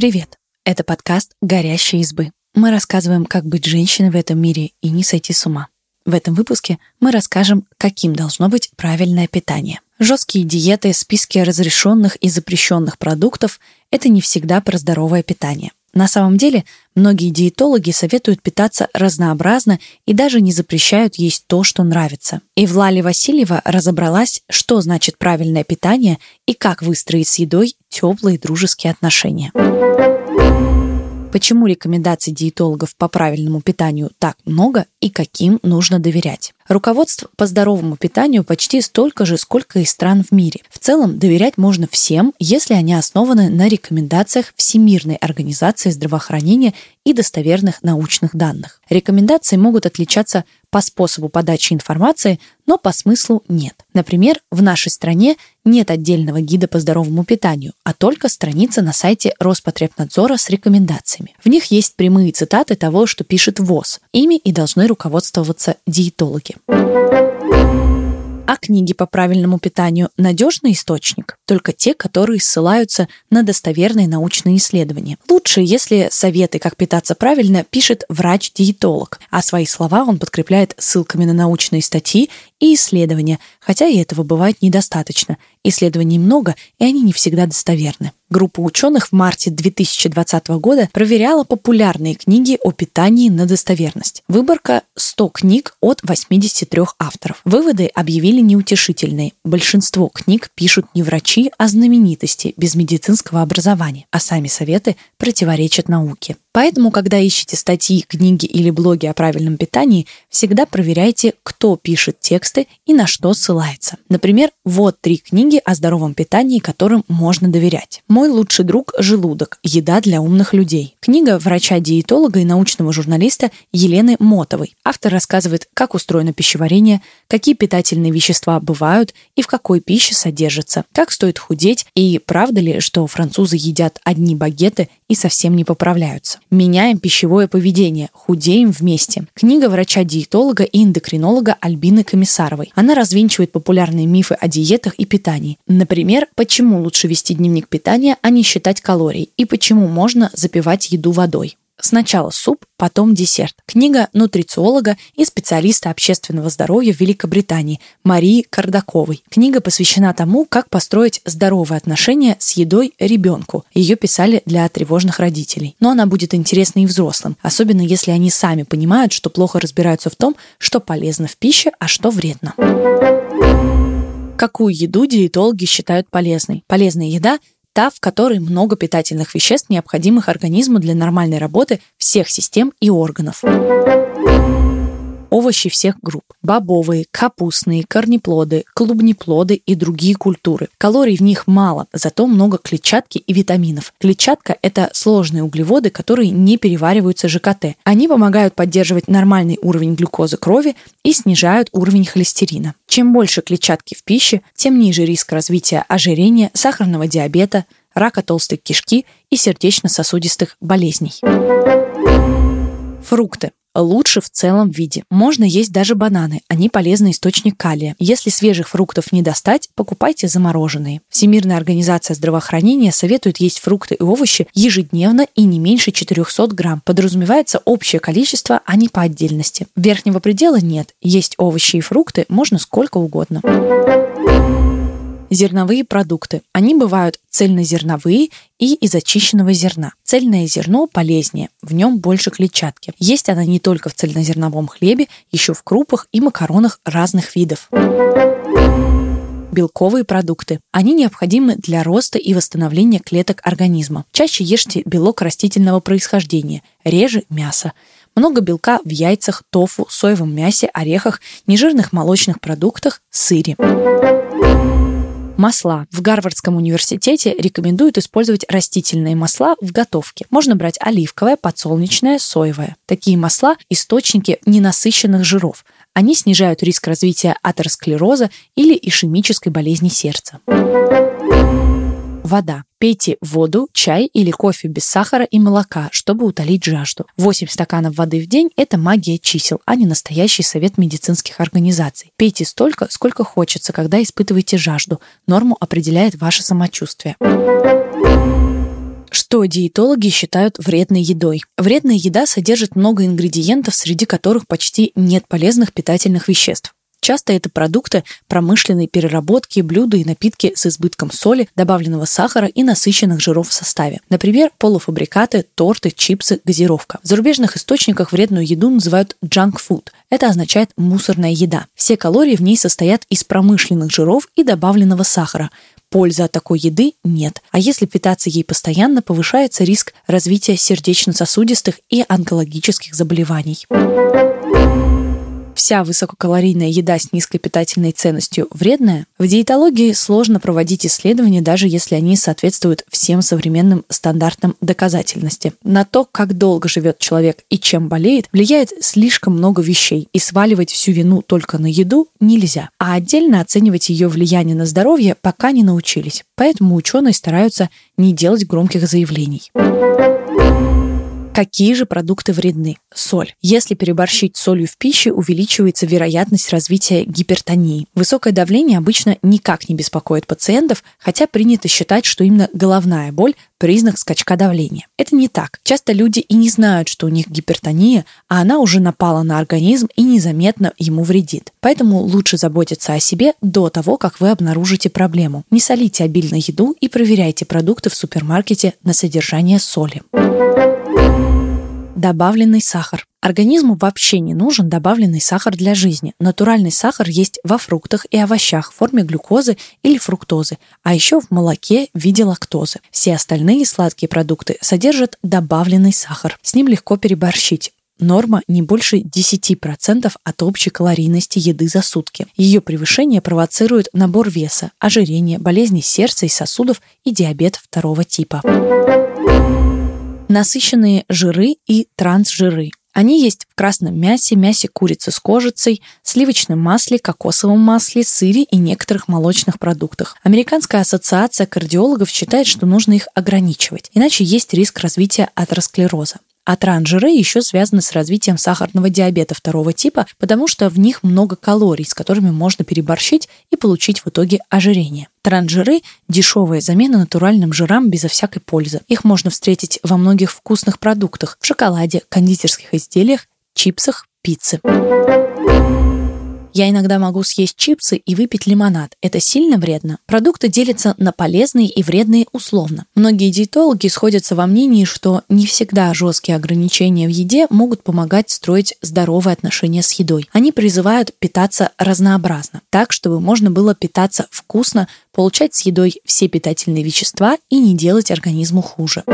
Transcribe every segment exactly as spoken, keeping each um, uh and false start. Привет! Это подкаст «Горящие избы». Мы рассказываем, как быть женщиной в этом мире и не сойти с ума. В этом выпуске мы расскажем, каким должно быть правильное питание. Жесткие диеты, списки разрешенных и запрещенных продуктов – это не всегда про здоровое питание. На самом деле, многие диетологи советуют питаться разнообразно и даже не запрещают есть то, что нравится. И Влали Васильева разобралась, что значит правильное питание и как выстроить с едой теплые дружеские отношения. Почему рекомендаций диетологов по правильному питанию так много и каким нужно доверять? Руководств по здоровому питанию почти столько же, сколько и стран в мире. В целом доверять можно всем, если они основаны на рекомендациях Всемирной организации здравоохранения и достоверных научных данных. Рекомендации могут отличаться по способу подачи информации, но по смыслу нет. Например, в нашей стране нет отдельного гида по здоровому питанию, а только страница на сайте Роспотребнадзора с рекомендациями. В них есть прямые цитаты того, что пишет ВОЗ. Ими и должны руководствоваться диетологи. А книги по правильному питанию – надежный источник? Только те, которые ссылаются на достоверные научные исследования. Лучше, если советы, как питаться правильно, пишет врач-диетолог, а свои слова он подкрепляет ссылками на научные статьи и исследования, хотя и этого бывает недостаточно. Исследований много, и они не всегда достоверны. Группа ученых в марте две тысячи двадцатого года проверяла популярные книги о питании на достоверность. Выборка сто книг от восьмидесяти трёх авторов. Выводы объявили неутешительные. Большинство книг пишут не врачи, а знаменитости без медицинского образования, а сами советы противоречат науке. Поэтому, когда ищете статьи, книги или блоги о правильном питании, всегда проверяйте, кто пишет тексты и на что ссылается. Например, вот три книги о здоровом питании, которым можно доверять. «Мой лучший друг – желудок. Еда для умных людей». Книга врача-диетолога и научного журналиста Елены Мотовой. Автор рассказывает, как устроено пищеварение, какие питательные вещества бывают и в какой пище содержатся, как стоит худеть и правда ли, что французы едят одни багеты и совсем не поправляются. «Меняем пищевое поведение. Худеем вместе». Книга врача-диетолога и эндокринолога Альбины Комиссаровой. Она развенчивает популярные мифы о диетах и питании. Например, почему лучше вести дневник питания, а не считать калорий, и почему можно запивать еду водой. Сначала суп, потом десерт. Книга нутрициолога и специалиста общественного здоровья в Великобритании Марии Кардаковой. Книга посвящена тому, как построить здоровые отношения с едой ребенку. Ее писали для тревожных родителей. Но она будет интересна и взрослым, особенно если они сами понимают, что плохо разбираются в том, что полезно в пище, а что вредно. Какую еду диетологи считают полезной? Полезная еда – та, в которой много питательных веществ, необходимых организму для нормальной работы всех систем и органов. Овощи всех групп – бобовые, капустные, корнеплоды, клубнеплоды и другие культуры. Калорий в них мало, зато много клетчатки и витаминов. Клетчатка – это сложные углеводы, которые не перевариваются ЖКТ. Они помогают поддерживать нормальный уровень глюкозы крови и снижают уровень холестерина. Чем больше клетчатки в пище, тем ниже риск развития ожирения, сахарного диабета, рака толстой кишки и сердечно-сосудистых болезней. Фрукты. Лучше в целом виде. Можно есть даже бананы, они полезный источник калия. Если свежих фруктов не достать, покупайте замороженные. Всемирная организация здравоохранения советует есть фрукты и овощи ежедневно и не меньше четырёхсот грамм. Подразумевается общее количество, а не по отдельности. Верхнего предела нет, есть овощи и фрукты можно сколько угодно. Зерновые продукты. Они бывают цельнозерновые и из очищенного зерна. Цельное зерно полезнее, в нем больше клетчатки. Есть она не только в цельнозерновом хлебе, еще в крупах и макаронах разных видов. Белковые продукты. Они необходимы для роста и восстановления клеток организма. Чаще ешьте белок растительного происхождения, реже мясо. Много белка в яйцах, тофу, соевом мясе, орехах, нежирных молочных продуктах, сыре. Масла. В Гарвардском университете рекомендуют использовать растительные масла в готовке. Можно брать оливковое, подсолнечное, соевое. Такие масла – источники ненасыщенных жиров. Они снижают риск развития атеросклероза или ишемической болезни сердца. Вода. Пейте воду, чай или кофе без сахара и молока, чтобы утолить жажду. восемь стаканов воды в день – это магия чисел, а не настоящий совет медицинских организаций. Пейте столько, сколько хочется, когда испытываете жажду. Норму определяет ваше самочувствие. Что диетологи считают вредной едой? Вредная еда содержит много ингредиентов, среди которых почти нет полезных питательных веществ. Часто это продукты промышленной переработки, блюда и напитки с избытком соли, добавленного сахара и насыщенных жиров в составе. Например, полуфабрикаты, торты, чипсы, газировка. В зарубежных источниках вредную еду называют junk food. Это означает мусорная еда. Все калории в ней состоят из промышленных жиров и добавленного сахара. Пользы от такой еды нет. А если питаться ей постоянно, повышается риск развития сердечно-сосудистых и онкологических заболеваний. Вся высококалорийная еда с низкой питательной ценностью вредная? В диетологии сложно проводить исследования, даже если они соответствуют всем современным стандартам доказательности. На то, как долго живет человек и чем болеет, влияет слишком много вещей, и сваливать всю вину только на еду нельзя. А отдельно оценивать ее влияние на здоровье пока не научились. Поэтому ученые стараются не делать громких заявлений. Какие же продукты вредны? Соль. Если переборщить с солью в пище, увеличивается вероятность развития гипертонии. Высокое давление обычно никак не беспокоит пациентов, хотя принято считать, что именно головная боль – признак скачка давления. Это не так. Часто люди и не знают, что у них гипертония, а она уже напала на организм и незаметно ему вредит. Поэтому лучше заботиться о себе до того, как вы обнаружите проблему. Не солите обильно еду и проверяйте продукты в супермаркете на содержание соли. Добавленный сахар. Организму вообще не нужен добавленный сахар для жизни. Натуральный сахар есть во фруктах и овощах в форме глюкозы или фруктозы, а еще в молоке в виде лактозы. Все остальные сладкие продукты содержат добавленный сахар. С ним легко переборщить. Норма не больше десять процентов от общей калорийности еды за сутки. Ее превышение провоцирует набор веса, ожирение, болезни сердца и сосудов и диабет второго типа. Насыщенные жиры и трансжиры. Они есть в красном мясе, мясе курицы с кожицей, сливочном масле, кокосовом масле, сыре и некоторых молочных продуктах. Американская ассоциация кардиологов считает, что нужно их ограничивать, иначе есть риск развития атеросклероза. А трансжиры еще связаны с развитием сахарного диабета второго типа, потому что в них много калорий, с которыми можно переборщить и получить в итоге ожирение. Трансжиры – дешевая замена натуральным жирам безо всякой пользы. Их можно встретить во многих вкусных продуктах – в шоколаде, кондитерских изделиях, чипсах, пицце. Я иногда могу съесть чипсы и выпить лимонад. Это сильно вредно? Продукты делятся на полезные и вредные условно. Многие диетологи сходятся во мнении, что не всегда жесткие ограничения в еде могут помогать строить здоровые отношения с едой. Они призывают питаться разнообразно, так, чтобы можно было питаться вкусно, получать с едой все питательные вещества и не делать организму хуже.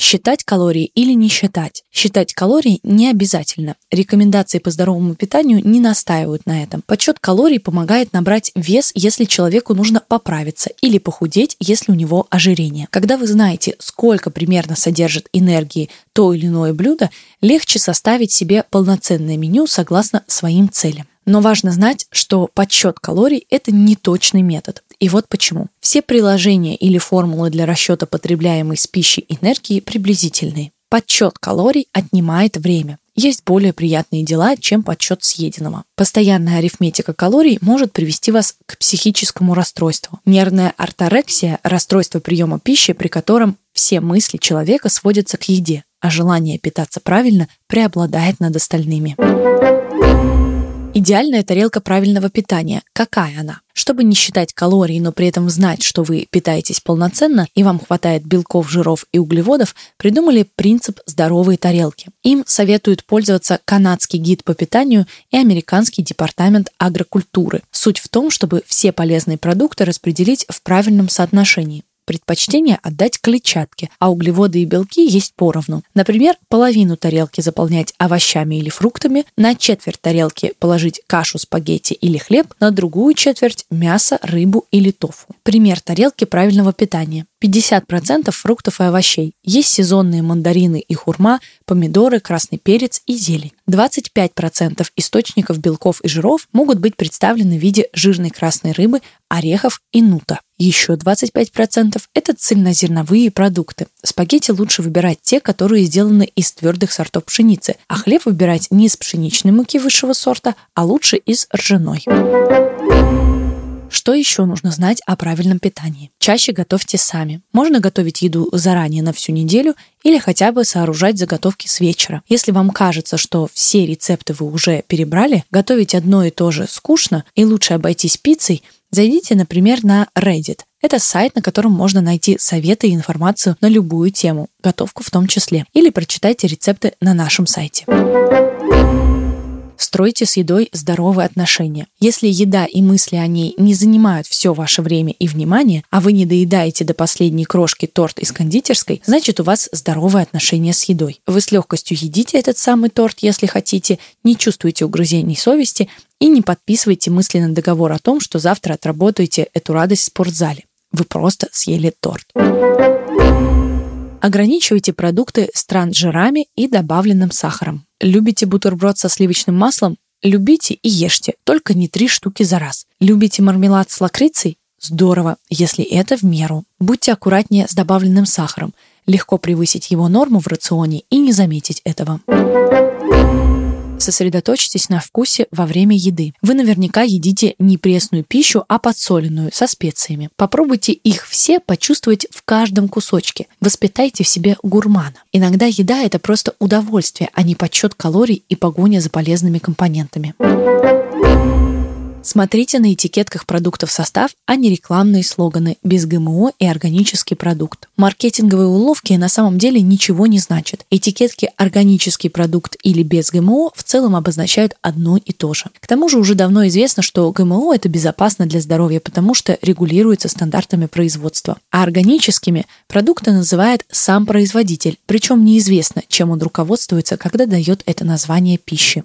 Считать калории или не считать? Считать калории не обязательно. Рекомендации по здоровому питанию не настаивают на этом. Подсчет калорий помогает набрать вес, если человеку нужно поправиться, или похудеть, если у него ожирение. Когда вы знаете, сколько примерно содержит энергии то или иное блюдо, легче составить себе полноценное меню согласно своим целям. Но важно знать, что подсчет калорий – это неточный метод. И вот почему. Все приложения или формулы для расчета потребляемой с пищей энергии приблизительные. Подсчет калорий отнимает время. Есть более приятные дела, чем подсчет съеденного. Постоянная арифметика калорий может привести вас к психическому расстройству. Нервная орторексия – расстройство приема пищи, при котором все мысли человека сводятся к еде, а желание питаться правильно преобладает над остальными. Идеальная тарелка правильного питания. Какая она? Чтобы не считать калорий, но при этом знать, что вы питаетесь полноценно и вам хватает белков, жиров и углеводов, придумали принцип здоровой тарелки. Им советуют пользоваться канадский гид по питанию и американский департамент агрокультуры. Суть в том, чтобы все полезные продукты распределить в правильном соотношении. Предпочтение отдать клетчатке, а углеводы и белки есть поровну. Например, половину тарелки заполнять овощами или фруктами, на четверть тарелки положить кашу, спагетти или хлеб, на другую четверть – мясо, рыбу или тофу. Пример тарелки правильного питания. пятьдесят процентов фруктов и овощей. Есть сезонные мандарины и хурма, помидоры, красный перец и зелень. двадцать пять процентов источников белков и жиров могут быть представлены в виде жирной красной рыбы, орехов и нута. Еще двадцать пять процентов – это цельнозерновые продукты. Спагетти лучше выбирать те, которые сделаны из твердых сортов пшеницы, а хлеб выбирать не из пшеничной муки высшего сорта, а лучше из ржаной. Что еще нужно знать о правильном питании? Чаще готовьте сами. Можно готовить еду заранее на всю неделю или хотя бы сооружать заготовки с вечера. Если вам кажется, что все рецепты вы уже перебрали, готовить одно и то же скучно и лучше обойтись пиццей, зайдите, например, на Reddit. Это сайт, на котором можно найти советы и информацию на любую тему, готовку в том числе. Или прочитайте рецепты на нашем сайте. Стройте с едой здоровые отношения. Если еда и мысли о ней не занимают все ваше время и внимание, а вы не доедаете до последней крошки торт из кондитерской, значит, у вас здоровые отношения с едой. Вы с легкостью едите этот самый торт, если хотите, не чувствуете угрызений совести и не подписываете мысленно договор о том, что завтра отработаете эту радость в спортзале. Вы просто съели торт. Ограничивайте продукты с трансжирами и добавленным сахаром. Любите бутерброд со сливочным маслом? Любите и ешьте, только не три штуки за раз. Любите мармелад с лакрицей? Здорово, если это в меру. Будьте аккуратнее с добавленным сахаром. Легко превысить его норму в рационе и не заметить этого. Сосредоточьтесь на вкусе во время еды. Вы наверняка едите не пресную пищу, а подсоленную, со специями. Попробуйте их все почувствовать в каждом кусочке. Воспитайте в себе гурмана. Иногда еда – это просто удовольствие, а не подсчет калорий и погоня за полезными компонентами. Смотрите на этикетках продуктов состав, а не рекламные слоганы «без ГМО» и «органический продукт». Маркетинговые уловки на самом деле ничего не значат. Этикетки «органический продукт» или «без ГМО» в целом обозначают одно и то же. К тому же уже давно известно, что ГМО – это безопасно для здоровья, потому что регулируется стандартами производства. А органическими продукты называет сам производитель, причем неизвестно, чем он руководствуется, когда дает это название пищи.